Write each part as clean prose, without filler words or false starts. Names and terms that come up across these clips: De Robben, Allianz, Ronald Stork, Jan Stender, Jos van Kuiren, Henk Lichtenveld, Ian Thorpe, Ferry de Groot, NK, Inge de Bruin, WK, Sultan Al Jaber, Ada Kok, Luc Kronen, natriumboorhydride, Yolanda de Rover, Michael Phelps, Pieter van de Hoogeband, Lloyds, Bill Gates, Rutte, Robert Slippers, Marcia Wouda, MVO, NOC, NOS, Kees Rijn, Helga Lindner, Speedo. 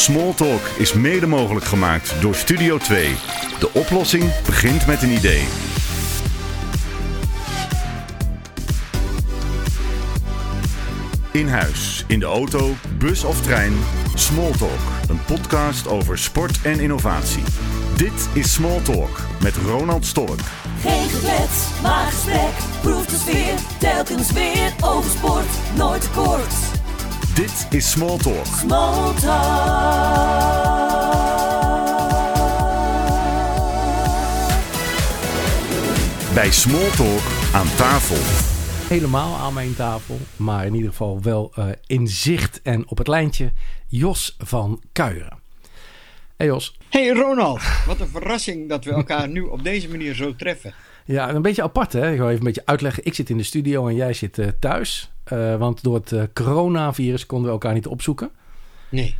Smalltalk is mede mogelijk gemaakt door Studio 2. De oplossing begint met een idee. In huis, in de auto, bus of trein. Smalltalk, een podcast over sport en innovatie. Dit is Smalltalk met Ronald Stork. Geen geklets, maar gesprek. Proef de sfeer, telkens weer. Over sport, nooit tekort. Dit is Smalltalk. Bij Smalltalk aan tafel. Helemaal aan mijn tafel, maar in ieder geval wel in zicht en op het lijntje. Jos van Kuiren. Hey Jos. Hey Ronald, wat een verrassing dat we elkaar nu op deze manier zo treffen. Ja, een beetje apart hè. Ik wil even een beetje uitleggen. Ik zit in de studio en jij zit thuis. Want door het coronavirus konden we elkaar niet opzoeken. Nee.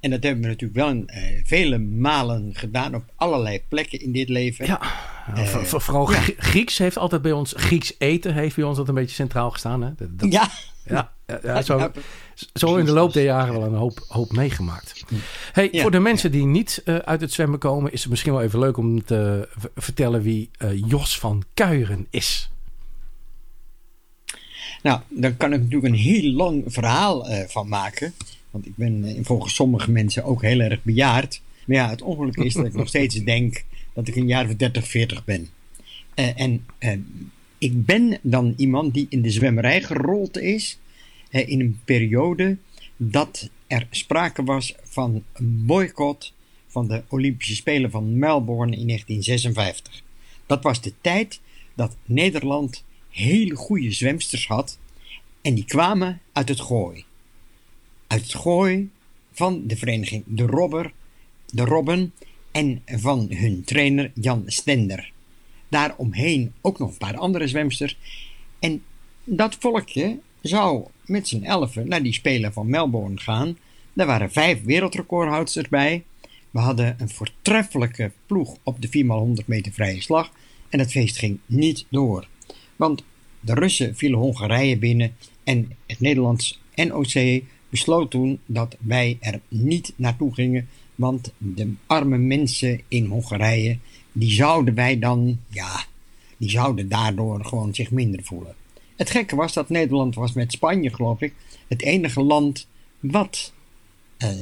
En dat hebben we natuurlijk wel vele malen gedaan op allerlei plekken in dit leven. Ja, vooral ja. Grieks heeft altijd bij ons, Grieks eten heeft bij ons dat een beetje centraal gestaan. Hè? Zo in de loop der jaren wel een hoop meegemaakt. Hey, ja, voor de mensen die niet uit het zwemmen komen, is het misschien wel even leuk om te vertellen wie Jos van Kuiren is. Nou, daar kan ik natuurlijk een heel lang verhaal van maken. Want ik ben volgens sommige mensen ook heel erg bejaard. Maar ja, het ongeluk is dat ik nog steeds denk dat ik een jaar of 30, 40 ben. Ik ben dan iemand die in de zwemmerij gerold is. In een periode dat er sprake was van een boycott van de Olympische Spelen van Melbourne in 1956. Dat was de tijd dat Nederland hele goede zwemsters had. En die kwamen uit het gooi. Uit het gooi van de vereniging De Robben en van hun trainer Jan Stender. Daaromheen ook nog een paar andere zwemsters. En dat volkje zou met z'n 11 naar die Spelen van Melbourne gaan. Daar waren 5 wereldrecordhoudsters bij. We hadden een voortreffelijke ploeg op de 4x100 meter vrije slag. En dat feest ging niet door. Want de Russen vielen Hongarije binnen en het Nederlands NOC besloot toen dat wij er niet naartoe gingen, want de arme mensen in Hongarije, die zouden daardoor gewoon zich minder voelen. Het gekke was dat Nederland was met Spanje, geloof ik, het enige land wat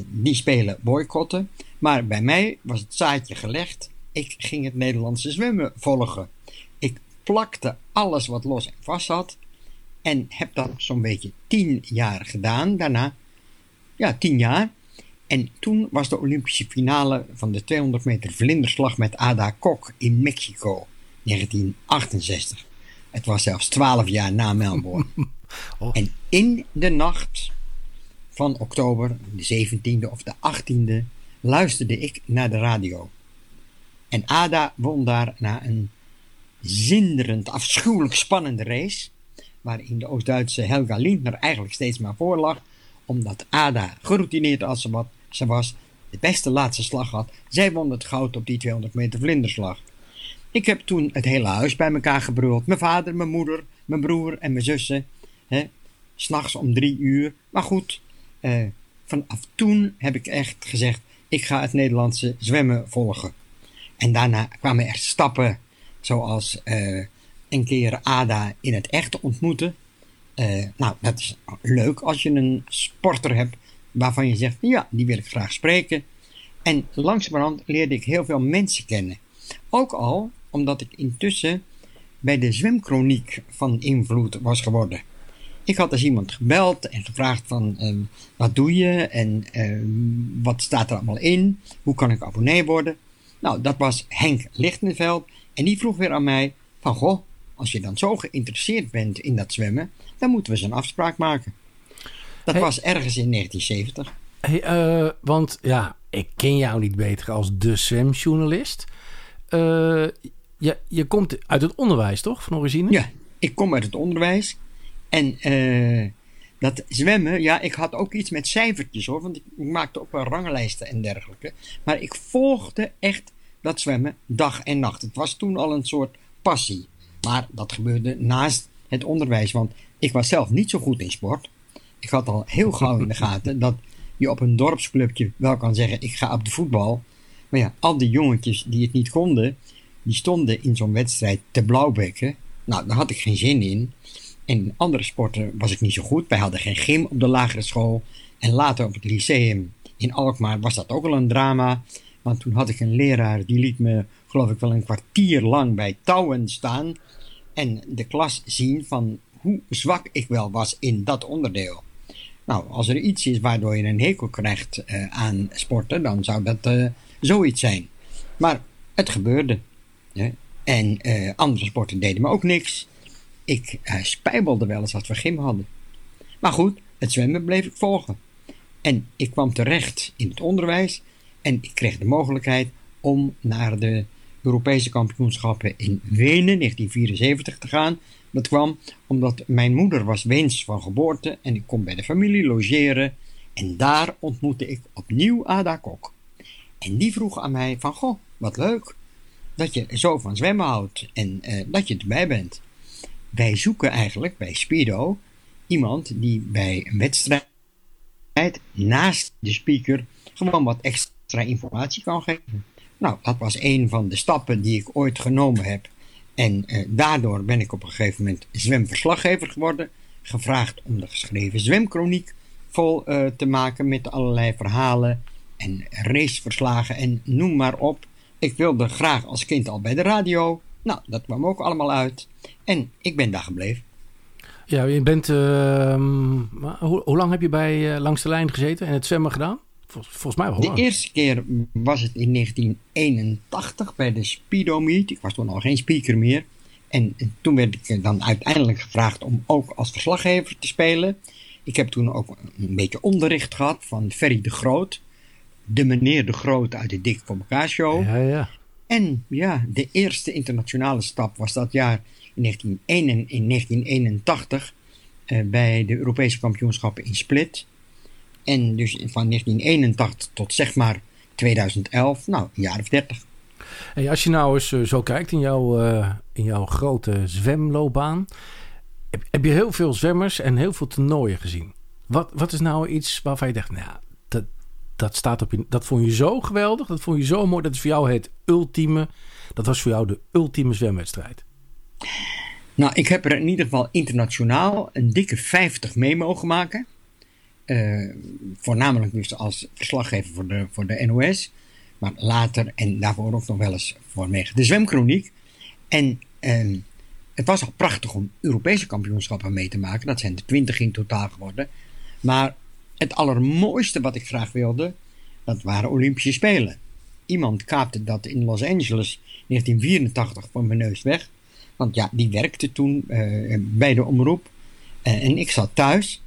die Spelen boycotten. Maar bij mij was het zaadje gelegd. Ik ging het Nederlandse zwemmen volgen. Ik plakte alles wat los en vast had en heb dat zo'n beetje 10 jaar gedaan. Daarna, 10 jaar. En toen was de Olympische finale van de 200 meter vlinderslag met Ada Kok in Mexico, 1968. Het was zelfs 12 jaar na Melbourne. Oh. En in de nacht van oktober, de 17e of de 18e, luisterde ik naar de radio. En Ada won daar na een zinderend, afschuwelijk spannende race, waarin de Oost-Duitse Helga Lindner eigenlijk steeds maar voor lag, omdat Ada, geroutineerd als ze was, de beste laatste slag had. Zij won het goud op die 200 meter vlinderslag. Ik heb toen het hele huis bij elkaar gebruld. Mijn vader, mijn moeder, mijn broer en mijn zussen. 's Nachts om 3 uur. Maar goed, vanaf toen heb ik echt gezegd, ik ga het Nederlandse zwemmen volgen. En daarna kwamen er stappen, zoals een keer Ada in het echt ontmoeten. Dat is leuk als je een sporter hebt waarvan je zegt, ja, die wil ik graag spreken. En langzamerhand leerde ik heel veel mensen kennen. Ook al omdat ik intussen bij de zwemkroniek van invloed was geworden. Ik had dus iemand gebeld en gevraagd van, wat doe je en wat staat er allemaal in? Hoe kan ik abonnee worden? Nou, dat was Henk Lichtenveld en die vroeg weer aan mij van, goh, als je dan zo geïnteresseerd bent in dat zwemmen, dan moeten we zo'n afspraak maken. Dat was ergens in 1970. Want ja, ik ken jou niet beter als de zwemjournalist. Je komt uit het onderwijs, toch? Van origine? Ja, ik kom uit het onderwijs. En dat zwemmen, ja, ik had ook iets met cijfertjes hoor. Want ik maakte ook wel ranglijsten en dergelijke. Maar ik volgde echt dat zwemmen dag en nacht. Het was toen al een soort passie. Maar dat gebeurde naast het onderwijs. Want ik was zelf niet zo goed in sport. Ik had al heel gauw in de gaten dat je op een dorpsclubje wel kan zeggen, ik ga op de voetbal. Maar ja, al die jongetjes die het niet konden, die stonden in zo'n wedstrijd te blauwbekken. Nou, daar had ik geen zin in. En in andere sporten was ik niet zo goed. Wij hadden geen gym op de lagere school. En later op het lyceum in Alkmaar was dat ook al een drama. Want toen had ik een leraar, die liet me geloof ik wel een kwartier lang bij touwen staan. En de klas zien van hoe zwak ik wel was in dat onderdeel. Nou, als er iets is waardoor je een hekel krijgt aan sporten, dan zou dat zoiets zijn. Maar het gebeurde. Hè? En andere sporten deden me ook niks. Ik spijbelde wel eens als we gym hadden. Maar goed, het zwemmen bleef ik volgen. En ik kwam terecht in het onderwijs. En ik kreeg de mogelijkheid om naar de Europese kampioenschappen in Wenen 1974 te gaan. Dat kwam omdat mijn moeder was Weens van geboorte en ik kon bij de familie logeren. En daar ontmoette ik opnieuw Ada Kok. En die vroeg aan mij van, goh, wat leuk dat je zo van zwemmen houdt en dat je erbij bent. Wij zoeken eigenlijk bij Speedo iemand die bij een wedstrijd naast de speaker gewoon wat extra informatie kan geven. Nou, dat was een van de stappen die ik ooit genomen heb. En daardoor ben ik op een gegeven moment zwemverslaggever geworden. Gevraagd om de geschreven zwemkroniek vol te maken met allerlei verhalen en raceverslagen en noem maar op. Ik wilde graag als kind al bij de radio. Nou, dat kwam ook allemaal uit. En ik ben daar gebleven. Ja, je bent... hoe lang heb je bij Langs de Lijn gezeten en het zwemmen gedaan? Volgens mij wel de eerste keer was het in 1981 bij de Speedo Meet. Ik was toen al geen speaker meer. En toen werd ik dan uiteindelijk gevraagd om ook als verslaggever te spelen. Ik heb toen ook een beetje onderricht gehad van Ferry de Groot. De meneer de Groot uit de Dik voor elkaar show. Ja, ja. En ja, de eerste internationale stap was dat jaar in 1981 bij de Europese kampioenschappen in Split. En dus van 1981 tot zeg maar 2011, nou, een jaar of 30. Hey, als je nou eens zo kijkt in jouw grote zwemloopbaan, heb je heel veel zwemmers en heel veel toernooien gezien. Wat is nou iets waarvan je dacht, nou ja, dat vond je zo geweldig, dat vond je zo mooi, dat is voor jou het ultieme, dat was voor jou de ultieme zwemwedstrijd? Nou, ik heb er in ieder geval internationaal een dikke 50 mee mogen maken. Voornamelijk dus als verslaggever voor de NOS, maar later en daarvoor ook nog wel eens vanwege de zwemkroniek. En het was al prachtig om Europese kampioenschappen mee te maken. Dat zijn er 20 in totaal geworden. Maar het allermooiste wat ik graag wilde, dat waren Olympische Spelen. Iemand kaapte dat in Los Angeles 1984 van mijn neus weg. Want ja, die werkte toen bij de omroep. En ik zat thuis.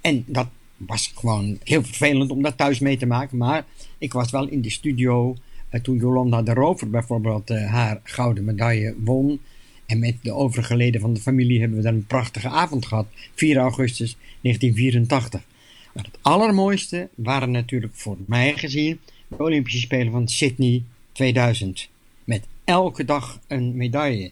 En dat was gewoon heel vervelend om dat thuis mee te maken. Maar ik was wel in de studio toen Yolanda de Rover bijvoorbeeld haar gouden medaille won. En met de overige leden van de familie hebben we daar een prachtige avond gehad. 4 augustus 1984. Maar het allermooiste waren natuurlijk voor mij gezien de Olympische Spelen van Sydney 2000. Met elke dag een medaille.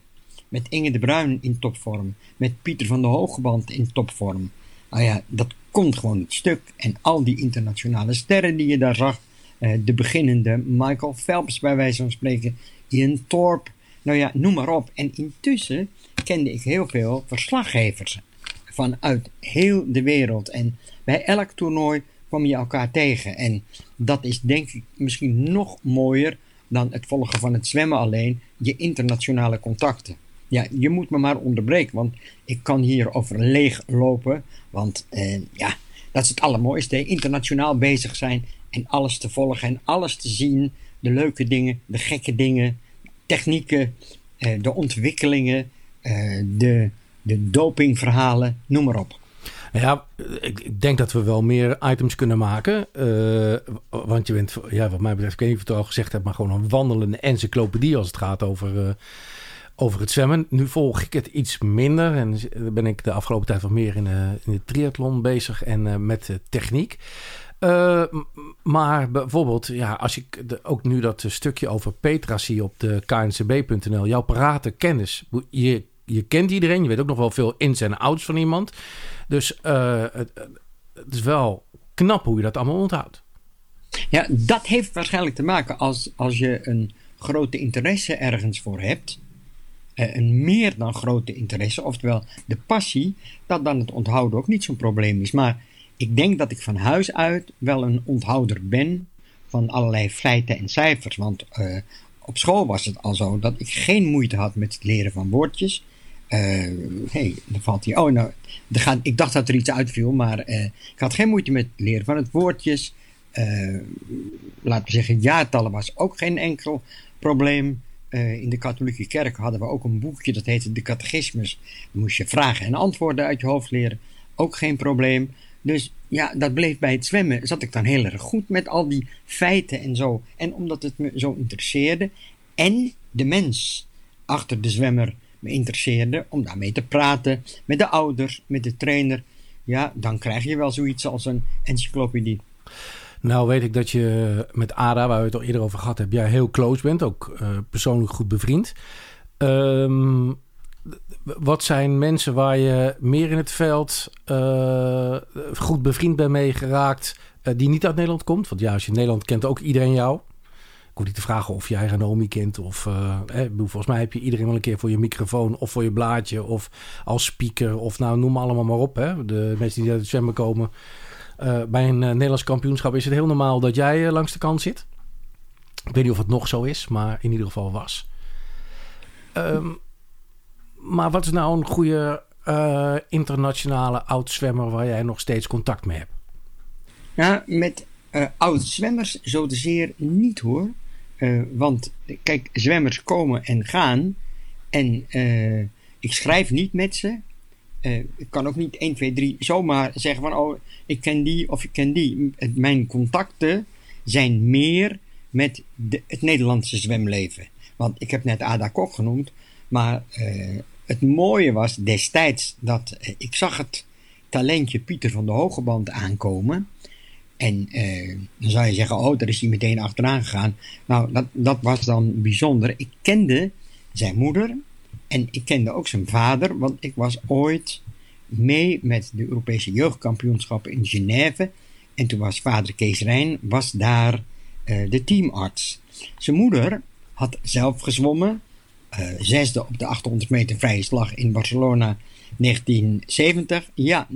Met Inge de Bruin in topvorm. Met Pieter van de Hoogeband in topvorm. Nou ja, dat komt gewoon het stuk. En al die internationale sterren die je daar zag. De beginnende Michael Phelps bij wijze van spreken. Ian Thorpe. Nou ja, noem maar op. En intussen kende ik heel veel verslaggevers vanuit heel de wereld. En bij elk toernooi kwam je elkaar tegen. En dat is denk ik misschien nog mooier dan het volgen van het zwemmen alleen. Je internationale contacten. Ja, je moet me maar onderbreken, want ik kan hier over leeg lopen. Want ja, dat is het allermooiste. Internationaal bezig zijn en alles te volgen en alles te zien. De leuke dingen, de gekke dingen, technieken, de ontwikkelingen, de dopingverhalen, noem maar op. Ja, ik denk dat we wel meer items kunnen maken. Want je bent, ja, wat mij betreft, ik weet niet of je het al gezegd hebt, maar gewoon een wandelende encyclopedie als het gaat over het zwemmen. Nu volg ik het iets minder. En ben ik de afgelopen tijd wat meer in de triathlon bezig. En met techniek. Maar bijvoorbeeld, ja, als ik ook nu dat stukje over Petra zie op de kncb.nl. Jouw parate kennis. Je kent iedereen. Je weet ook nog wel veel ins en outs van iemand. Dus het is wel knap hoe je dat allemaal onthoudt. Ja, dat heeft waarschijnlijk te maken als je een grote interesse ergens voor hebt. Een meer dan grote interesse, oftewel de passie, dat dan het onthouden ook niet zo'n probleem is. Maar ik denk dat ik van huis uit wel een onthouder ben van allerlei feiten en cijfers. Want op school was het al zo dat ik geen moeite had met het leren van woordjes. Dan valt hij. Ik dacht dat er iets uitviel, maar ik had geen moeite met het leren van het woordjes. Laten we zeggen, jaartallen was ook geen enkel probleem. In de katholieke kerk hadden we ook een boekje, dat heette de catechismus. Dan moest je vragen en antwoorden uit je hoofd leren. Ook geen probleem. Dus ja, dat bleef bij het zwemmen. Zat ik dan heel erg goed met al die feiten en zo. En omdat het me zo interesseerde en de mens achter de zwemmer me interesseerde, om daarmee te praten, met de ouders, met de trainer. Ja, dan krijg je wel zoiets als een encyclopedie. Nou weet ik dat je met Ada, waar we het al eerder over gehad hebben, jij heel close bent, ook persoonlijk goed bevriend. Wat zijn mensen waar je meer in het veld goed bevriend bent mee geraakt, die niet uit Nederland komt? Want ja, als je Nederland kent, ook iedereen jou. Ik hoef niet te vragen of je eigen homie kent. Of, volgens mij heb je iedereen wel een keer voor je microfoon of voor je blaadje of als speaker. Of nou, noem allemaal maar op. Hè? De mensen die uit het zwemmen komen. Bij een Nederlands kampioenschap is het heel normaal dat jij langs de kant zit. Ik weet niet of het nog zo is, maar in ieder geval was. Maar wat is nou een goede internationale oud-zwemmer waar jij nog steeds contact mee hebt? Nou, met oud-zwemmers zozeer niet hoor. Want kijk, zwemmers komen en gaan. En ik schrijf niet met ze. Ik kan ook niet 1, 2, 3 zomaar zeggen van oh, ik ken die of ik ken die. Mijn contacten zijn meer met het Nederlandse zwemleven. Want ik heb net Ada Kok genoemd. Maar het mooie was destijds dat ik zag het talentje Pieter van de Hoogeband aankomen. En dan zou je zeggen, oh, daar is hij meteen achteraan gegaan. Nou, dat was dan bijzonder. Ik kende zijn moeder. En ik kende ook zijn vader, want ik was ooit mee met de Europese jeugdkampioenschappen in Genève. En toen was vader Kees Rijn, was daar de teamarts. Zijn moeder had zelf gezwommen, 6e op de 800 meter vrije slag in Barcelona 1970. Ja,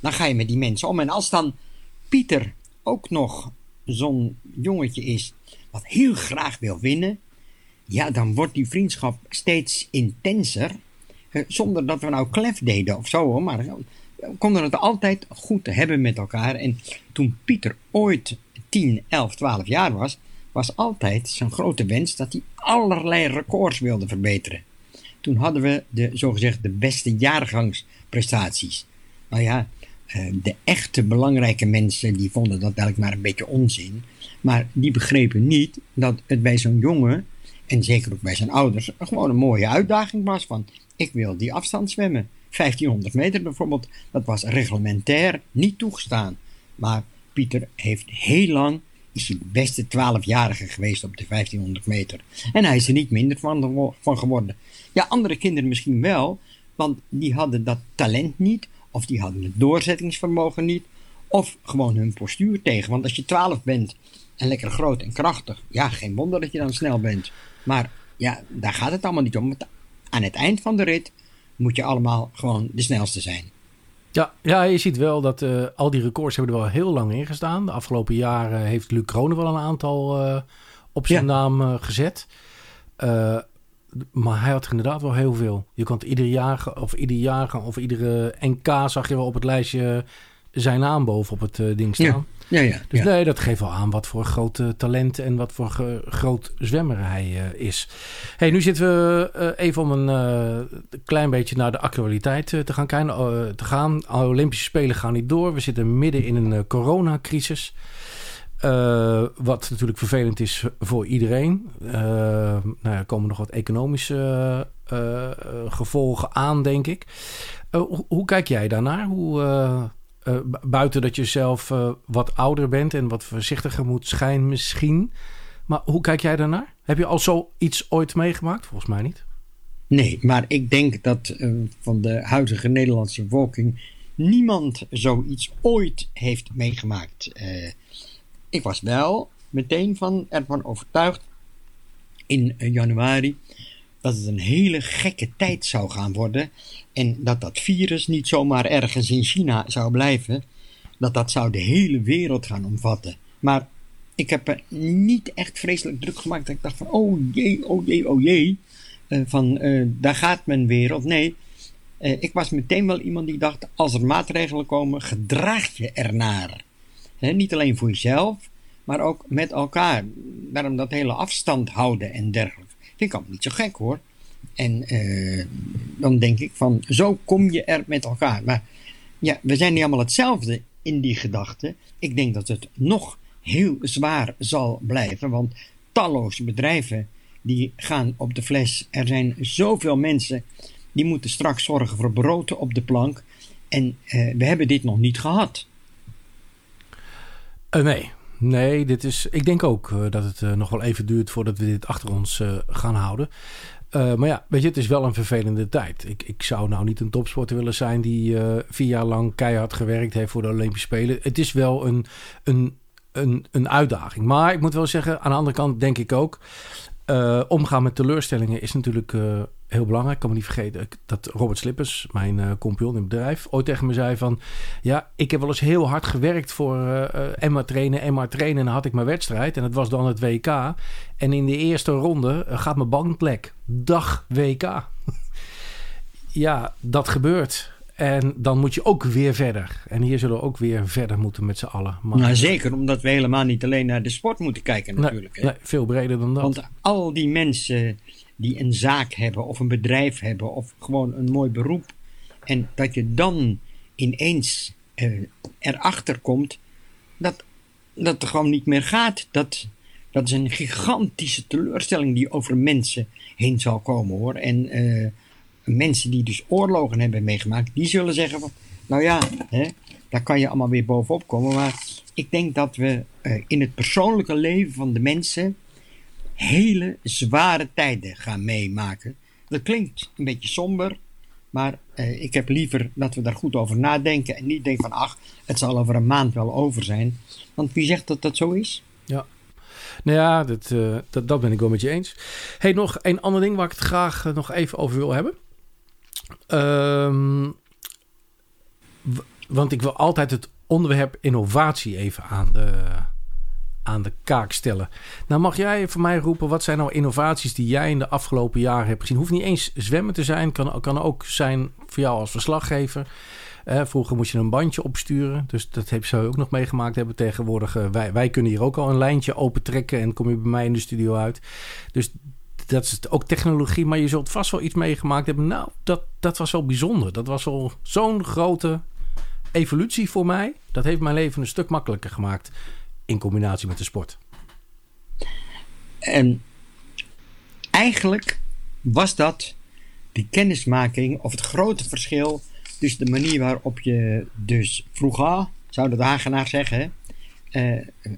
dan ga je met die mensen om. En als dan Pieter ook nog zo'n jongetje is, wat heel graag wil winnen. Ja, dan wordt die vriendschap steeds intenser. Zonder dat we nou klef deden of zo. Maar we konden het altijd goed hebben met elkaar. En toen Pieter ooit 10, 11, 12 jaar was, was altijd zijn grote wens dat hij allerlei records wilde verbeteren. Toen hadden we de zogezegde beste jaargangsprestaties. Nou ja, de echte belangrijke mensen die vonden dat eigenlijk maar een beetje onzin. Maar die begrepen niet dat het bij zo'n jongen, en zeker ook bij zijn ouders, gewoon een mooie uitdaging was van, ik wil die afstand zwemmen. 1500 meter bijvoorbeeld, dat was reglementair niet toegestaan. Maar Pieter heeft heel lang, is hij de beste 12-jarige geweest op de 1500 meter. En hij is er niet minder van geworden. Ja, andere kinderen misschien wel, want die hadden dat talent niet, of die hadden het doorzettingsvermogen niet, of gewoon hun postuur tegen. Want als je 12 bent en lekker groot en krachtig, ja, geen wonder dat je dan snel bent. Maar ja, daar gaat het allemaal niet om. Want aan het eind van de rit moet je allemaal gewoon de snelste zijn. Ja, je ziet wel dat al die records hebben er wel heel lang in gestaan. De afgelopen jaren heeft Luc Kronen wel een aantal op zijn naam gezet. Maar hij had er inderdaad wel heel veel. Je kon ieder jaar of iedere NK zag je wel op het lijstje zijn naam boven op het ding staan. Ja. Dus nee, dat geeft wel aan wat voor groot talent en wat voor groot zwemmer hij is. Hey, nu zitten we even om een klein beetje naar de actualiteit te gaan. Olympische Spelen gaan niet door. We zitten midden in een coronacrisis. Wat natuurlijk vervelend is voor iedereen. Er komen nog wat economische gevolgen aan, denk ik. Hoe kijk jij daarnaar? Buiten dat je zelf wat ouder bent en wat voorzichtiger moet schijnen misschien. Maar hoe kijk jij daarnaar? Heb je al zoiets ooit meegemaakt? Volgens mij niet. Nee, maar ik denk dat van de huidige Nederlandse bevolking niemand zoiets ooit heeft meegemaakt. Ik was wel meteen ervan overtuigd in januari dat het een hele gekke tijd zou gaan worden en dat dat virus niet zomaar ergens in China zou blijven, dat zou de hele wereld gaan omvatten. Maar ik heb er niet echt vreselijk druk gemaakt dat ik dacht van oh jee, daar gaat men weer of nee. Ik was meteen wel iemand die dacht, als er maatregelen komen, gedraag je ernaar. He, niet alleen voor jezelf, maar ook met elkaar. Daarom dat hele afstand houden en dergelijke. Vind ik ook niet zo gek hoor. En dan denk ik van, zo kom je er met elkaar. Maar ja, we zijn niet allemaal hetzelfde in die gedachten. Ik denk dat het nog heel zwaar zal blijven, want talloze bedrijven die gaan op de fles. Er zijn zoveel mensen die moeten straks zorgen voor brood op de plank. En we hebben dit nog niet gehad. Nee, dit is. Ik denk ook dat het nog wel even duurt voordat we dit achter ons gaan houden. Maar ja, weet je, het is wel een vervelende tijd. Ik zou nou niet een topsporter willen zijn die 4 jaar lang keihard gewerkt heeft voor de Olympische Spelen. Het is wel een uitdaging. Maar ik moet wel zeggen, aan de andere kant denk ik ook, omgaan met teleurstellingen is natuurlijk heel belangrijk. Ik kan me niet vergeten dat Robert Slippers, mijn compagnon in het bedrijf, ooit tegen me zei van, ja, ik heb wel eens heel hard gewerkt voor en maar trainen. En dan had ik mijn wedstrijd en dat was dan het WK. En in de eerste ronde gaat mijn bank lek. Dag WK. Ja, dat gebeurt. En dan moet je ook weer verder. En hier zullen we ook weer verder moeten met z'n allen. Maar nou, zeker, omdat we helemaal niet alleen naar de sport moeten kijken natuurlijk. Nee, veel breder dan dat. Want al die mensen die een zaak hebben of een bedrijf hebben of gewoon een mooi beroep. En dat je dan ineens erachter komt dat het gewoon niet meer gaat. Dat is een gigantische teleurstelling die over mensen heen zal komen hoor. En mensen die dus oorlogen hebben meegemaakt, die zullen zeggen van, nou ja, hè, daar kan je allemaal weer bovenop komen. Maar ik denk dat we in het persoonlijke leven van de mensen hele zware tijden gaan meemaken. Dat klinkt een beetje somber, maar ik heb liever dat we daar goed over nadenken en niet denken van, ach, het zal over een maand wel over zijn. Want wie zegt dat dat zo is? Ja. Nou ja, dat ben ik wel met je eens. Hey, nog een ander ding waar ik het graag nog even over wil hebben. Want ik wil altijd het onderwerp innovatie even aan de kaak stellen. Nou mag jij voor mij roepen, wat zijn nou innovaties die jij in de afgelopen jaren hebt gezien? Hoeft niet eens zwemmen te zijn. Kan ook zijn voor jou als verslaggever. Vroeger moest je een bandje opsturen. Dus dat zou je ook nog meegemaakt hebben. Tegenwoordig, wij kunnen hier ook al een lijntje opentrekken en kom je bij mij in de studio uit. Dus dat is ook technologie, maar je zult vast wel iets meegemaakt hebben. Nou, dat was wel bijzonder. Dat was wel zo'n grote evolutie voor mij. Dat heeft mijn leven een stuk makkelijker gemaakt in combinatie met de sport. En eigenlijk was dat die kennismaking of het grote verschil tussen de manier waarop je dus vroeger, zouden de Hagenaar zeggen,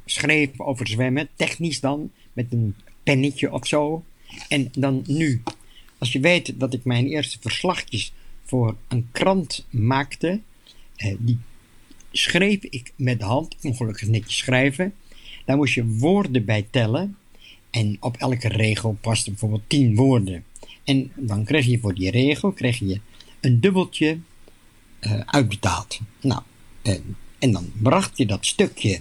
schreef over zwemmen, technisch dan, met een pennetje of zo. En dan nu, als je weet dat ik mijn eerste verslagjes voor een krant maakte, die schreef ik met de hand, ongelukkig netjes schrijven. Daar moest je woorden bij tellen. En op elke regel pasten bijvoorbeeld 10 woorden. En dan kreeg je voor die regel een dubbeltje uitbetaald. Nou, en dan bracht je dat stukje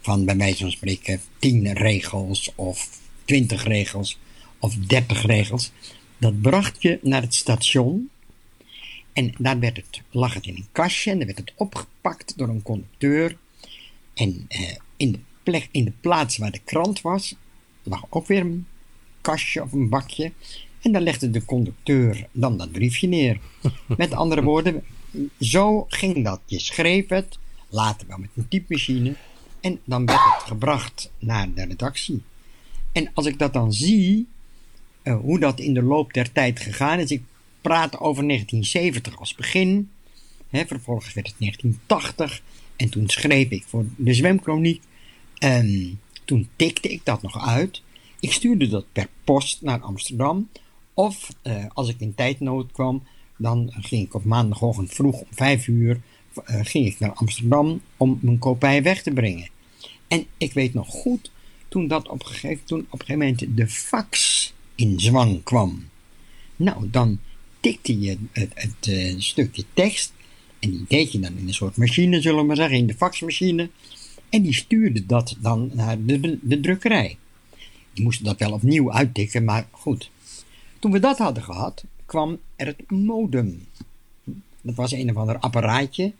van bij wijze van spreken 10 regels of 20 regels of 30 regels. Dat bracht je naar het station. En daar lag het in een kastje en dan werd het opgepakt door een conducteur. En in de plaats waar de krant was, lag ook weer een kastje of een bakje. En daar legde de conducteur dan dat briefje neer. Met andere woorden, zo ging dat. Je schreef het, later wel met een typemachine. En dan werd het gebracht naar de redactie. En als ik dat dan zie, hoe dat in de loop der tijd gegaan is. Ik praat over 1970 als begin. Hè, vervolgens werd het 1980. En toen schreef ik voor de zwemkroniek. Toen tikte ik dat nog uit. Ik stuurde dat per post naar Amsterdam. Of als ik in tijdnood kwam, dan ging ik op maandagochtend vroeg om 5 uur ging ik naar Amsterdam om mijn kopij weg te brengen. En ik weet nog goed toen op een gegeven moment de fax in zwang kwam. Nou, dan tikte je het stukje tekst en die deed je dan in een soort machine, zullen we maar zeggen, in de faxmachine. En die stuurde dat dan naar de drukkerij. Die moesten dat wel opnieuw uittikken, maar goed. Toen we dat hadden gehad, kwam er het modem. Dat was een of ander apparaatje,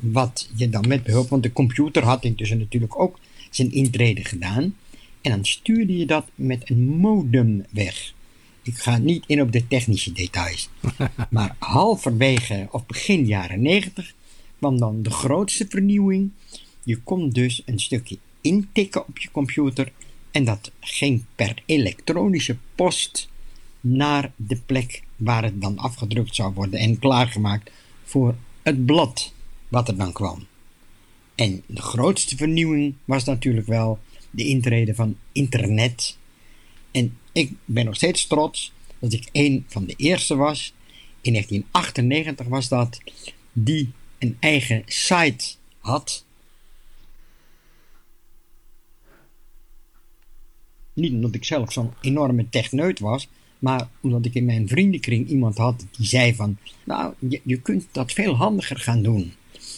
wat je dan met behulp, want de computer had intussen natuurlijk ook zijn intrede gedaan. En dan stuurde je dat met een modem weg. Ik ga niet in op de technische details. Maar halverwege, of begin jaren 90, kwam dan de grootste vernieuwing. Je kon dus een stukje intikken op je computer. En dat ging per elektronische post naar de plek waar het dan afgedrukt zou worden en klaargemaakt voor het blad wat er dan kwam. En de grootste vernieuwing was natuurlijk wel de intrede van internet. En ik ben nog steeds trots dat ik een van de eerste was. In 1998 was dat, die een eigen site had. Niet omdat ik zelf zo'n enorme techneut was, maar omdat ik in mijn vriendenkring iemand had die zei van, nou, je kunt dat veel handiger gaan doen.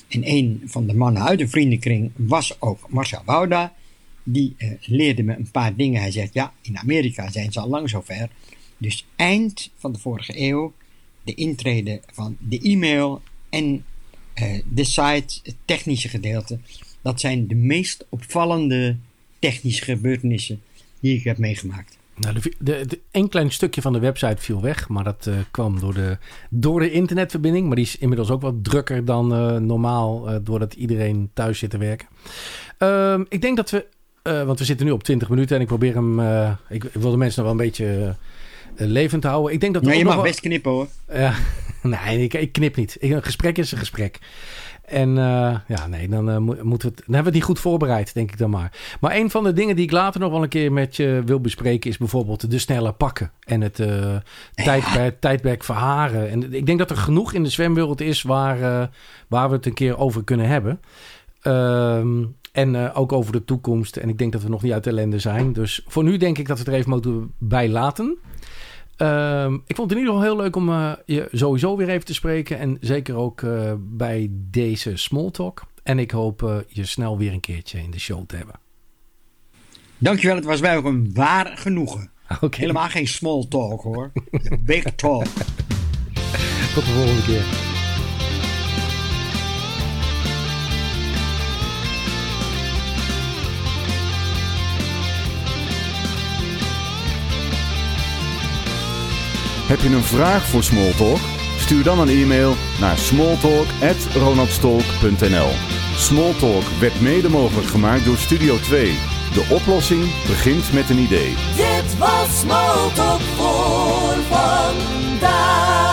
En een van de mannen uit de vriendenkring was ook Marcia Wouda. Die leerde me een paar dingen. Hij zegt, ja, in Amerika zijn ze al lang zover. Dus eind van de vorige eeuw, de intrede van de e-mail en de site, het technische gedeelte. Dat zijn de meest opvallende technische gebeurtenissen die ik heb meegemaakt. Nou, een klein stukje van de website viel weg, maar dat kwam door de internetverbinding. Maar die is inmiddels ook wat drukker dan normaal, doordat iedereen thuis zit te werken. Ik denk dat we, want we zitten nu op 20 minuten en ik probeer hem, ik wil de mensen nog wel een beetje levend houden. Ik denk dat je mag best knippen hoor. Nee, ik knip niet. Een gesprek is een gesprek. En dan hebben we die goed voorbereid, denk ik dan maar. Maar een van de dingen die ik later nog wel een keer met je wil bespreken is bijvoorbeeld de snelle pakken en het tijdperk verharen. En ik denk dat er genoeg in de zwemwereld is waar we het een keer over kunnen hebben. En ook over de toekomst. En ik denk dat we nog niet uit de ellende zijn. Dus voor nu denk ik dat we het er even moeten bij laten. Ik vond het in ieder geval heel leuk om je sowieso weer even te spreken. En zeker ook bij deze Smalltalk. En ik hoop je snel weer een keertje in de show te hebben. Dankjewel, het was mij ook een waar genoegen. Okay. Helemaal geen Smalltalk hoor. Big talk. Tot de volgende keer. Heb je een vraag voor Smalltalk? Stuur dan een e-mail naar smalltalk@ronaldstork.nl. Smalltalk werd mede mogelijk gemaakt door Studio 2. De oplossing begint met een idee. Dit was Smalltalk voor vandaag.